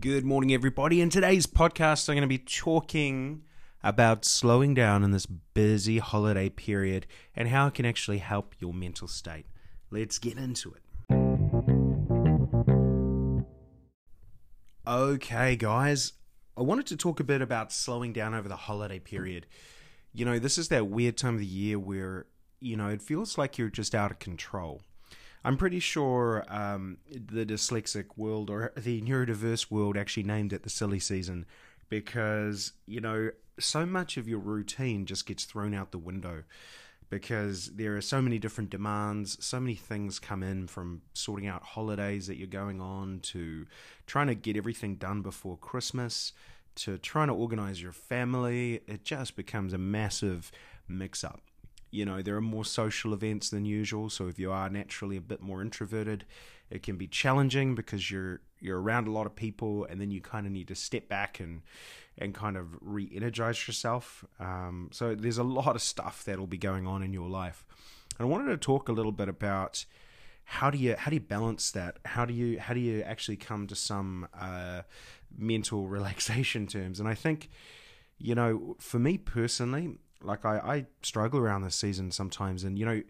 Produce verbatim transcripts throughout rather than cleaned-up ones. Good morning, everybody. In today's podcast, I'm going to be talking about slowing down in this busy holiday period and how it can actually help your mental state. Let's get into it. Okay, guys, I wanted to talk a bit about slowing down over the holiday period. You know, this is that weird time of the year where, you know, it feels like you're just out of control. I'm pretty sure um, the dyslexic world or the neurodiverse world actually named it the silly season because, you know, so much of your routine just gets thrown out the window because there are so many different demands, so many things come in from sorting out holidays that you're going on to trying to get everything done before Christmas to trying to organize your family. It just becomes a massive mix-up. You know, there are more social events than usual, so if you are naturally a bit more introverted, it can be challenging because you're you're around a lot of people, and then you kind of need to step back and and kind of re-energize yourself. Um, so there's a lot of stuff that'll be going on in your life, and I wanted to talk a little bit about how do you how do you balance that? How do you how do you actually come to some uh, mental relaxation terms? And I think, you know, for me personally, like I, I struggle around this season sometimes, and you know,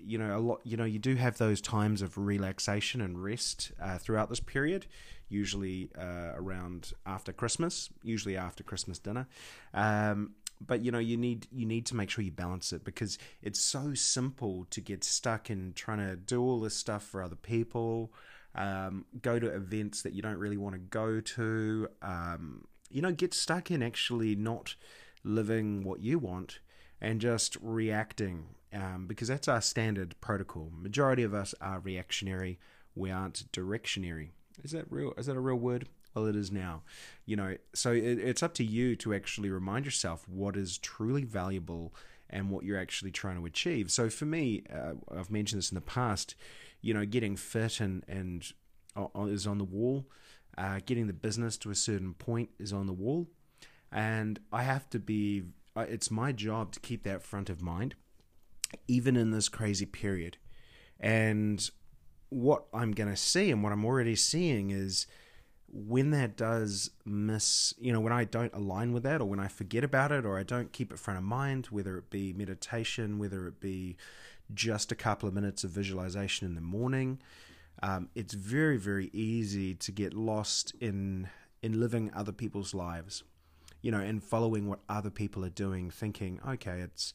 you know a lot. You know, you do have those times of relaxation and rest uh, throughout this period. Usually uh, around after Christmas, usually after Christmas dinner. Um, but you know, you need you need to make sure you balance it because it's so simple to get stuck in trying to do all this stuff for other people, um, go to events that you don't really want to go to. Um, you know, get stuck in actually not living what you want and just reacting um, because that's our standard protocol. Majority of us are reactionary. We aren't directionary. Is that real? Is that a real word? Well, it is now. You know, so it, it's up to you to actually remind yourself what is truly valuable and what you're actually trying to achieve. So for me, uh, I've mentioned this in the past. You know, getting fit and and uh, is on the wall. Uh, getting the business to a certain point is on the wall. And I have to be, it's my job to keep that front of mind, even in this crazy period. And what I'm going to see and what I'm already seeing is when that does miss, you know, when I don't align with that or when I forget about it or I don't keep it front of mind, whether it be meditation, whether it be just a couple of minutes of visualization in the morning, um, it's very, very easy to get lost in in living other people's lives. You know, and following what other people are doing, thinking, okay, it's,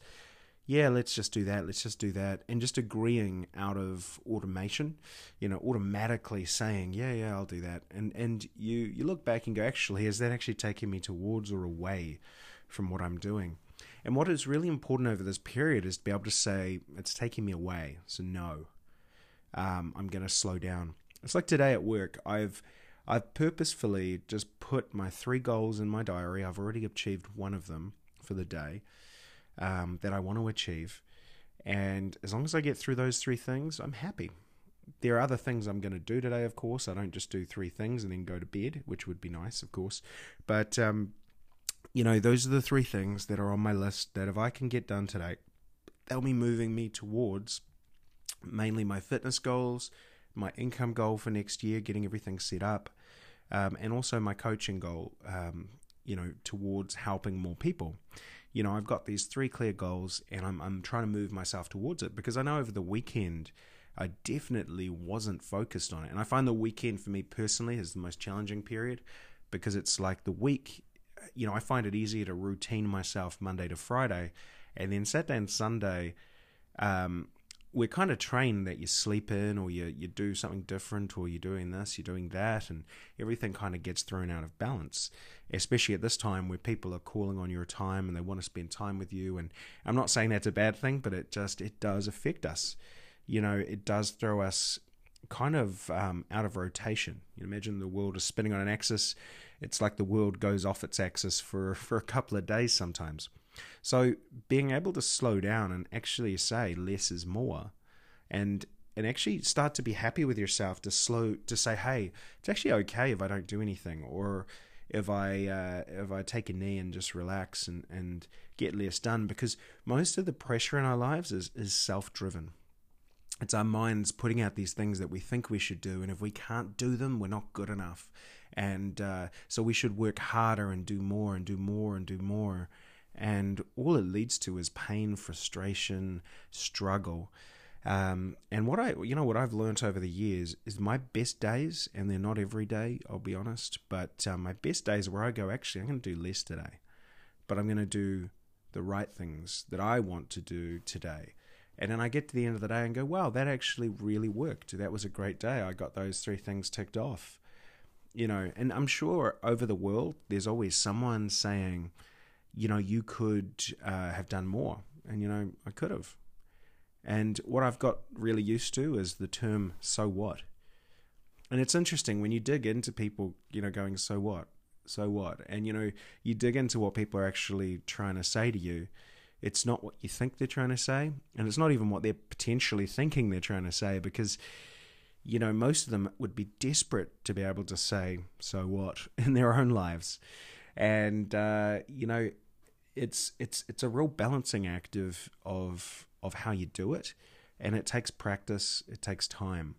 yeah, let's just do that, let's just do that, and just agreeing out of automation, you know, automatically saying, yeah, yeah, I'll do that. And and you, you look back and go, actually, is that actually taking me towards or away from what I'm doing? And what is really important over this period is to be able to say, it's taking me away, so no, um, I'm going to slow down. It's like today at work, I've... I've purposefully just put my three goals in my diary. I've already achieved one of them for the day um, that I want to achieve. And as long as I get through those three things, I'm happy. There are other things I'm going to do today, of course. I don't just do three things and then go to bed, which would be nice, of course. But, um, you know, those are the three things that are on my list that if I can get done today, they'll be moving me towards mainly my fitness goals, my income goal for next year, getting everything set up, Um, and also my coaching goal, um, you know, towards helping more people. You know, I've got these three clear goals and I'm, I'm trying to move myself towards it because I know over the weekend, I definitely wasn't focused on it. And I find the weekend for me personally is the most challenging period because it's like the week, you know, I find it easier to routine myself Monday to Friday, and then Saturday and Sunday, um, we're kind of trained that you sleep in or you, you do something different or you're doing this, you're doing that, and everything kind of gets thrown out of balance, especially at this time where people are calling on your time and they want to spend time with you. And I'm not saying that's a bad thing, but it just, it does affect us. You know, it does throw us kind of um, out of rotation. You imagine the world is spinning on an axis. It's like the world goes off its axis for, for a couple of days sometimes. So being able to slow down and actually say less is more, and and actually start to be happy with yourself to slow to say, hey, it's actually okay if I don't do anything, or if I uh, if I take a knee and just relax and, and get less done, because most of the pressure in our lives is is self driven. it's our minds putting out these things that we think we should do, and if we can't do them, we're not good enough. And uh, so we should work harder and do more and do more and do more. And all it leads to is pain, frustration, struggle. Um, and what I, you know, what I've learned over the years is my best days, and they're not every day, I'll be honest, but uh, my best days are where I go, actually, I'm going to do less today, but I'm going to do the right things that I want to do today. And then I get to the end of the day and go, wow, that actually really worked. That was a great day. I got those three things ticked off, you know, and I'm sure over the world, there's always someone saying, you know, you could uh, have done more. And, you know, I could have. And what I've got really used to is the term, so what? And it's interesting when you dig into people, you know, going, so what? So what? And, you know, you dig into what people are actually trying to say to you. It's not what you think they're trying to say. And it's not even what they're potentially thinking they're trying to say, because, you know, most of them would be desperate to be able to say, so what, in their own lives. And, uh, you know, it's, it's, it's a real balancing act of, of, of how you do it, and it takes practice, it takes time,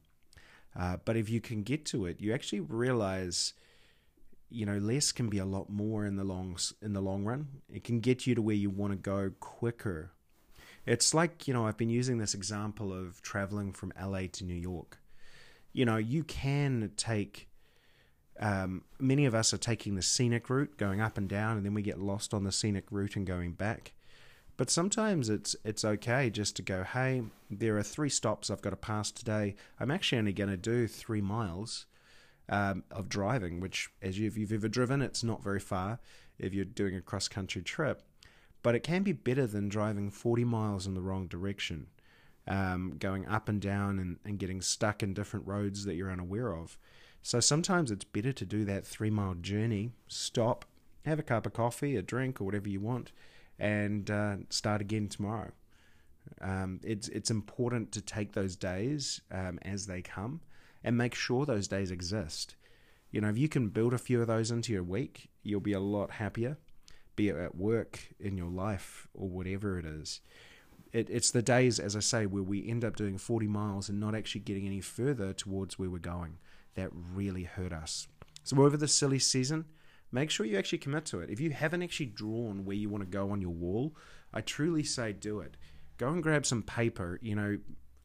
uh, but if you can get to it, you actually realize, you know, less can be a lot more in the long in the long run. It can get you to where you want to go quicker. It's like, you know, I've been using this example of traveling from L A to New York. You know, you can take um, many of us are taking the scenic route, going up and down, and then we get lost on the scenic route and going back. But sometimes it's it's okay just to go, hey, there are three stops I've got to pass today. I'm actually only going to do three miles um, of driving, which, as you, if you've ever driven, it's not very far if you're doing a cross-country trip. But it can be better than driving forty miles in the wrong direction, um, going up and down and, and getting stuck in different roads that you're unaware of. So sometimes it's better to do that three-mile journey, stop, have a cup of coffee, a drink, or whatever you want, and uh, start again tomorrow. Um, it's it's important to take those days um, as they come, and make sure those days exist. You know, if you can build a few of those into your week, you'll be a lot happier, be it at work, in your life, or whatever it is. It, it's the days, as I say, where we end up doing forty miles and not actually getting any further towards where we're going. That really hurt us. So over the silly season, make sure you actually commit to it. If you haven't actually drawn where you want to go on your wall, I truly say do it. Go and grab some paper. You know,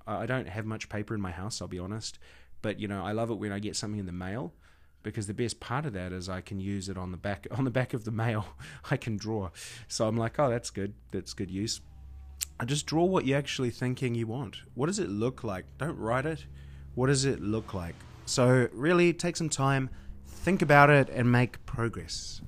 I don't have much paper in my house, I'll be honest. But, you know, I love it when I get something in the mail, because the best part of that is I can use it on the back on the back of the mail. I can draw. So I'm like, oh, that's good. That's good use. I just draw what you're actually thinking you want. What does it look like? Don't write it. What does it look like? So really take some time. Think about it and make progress.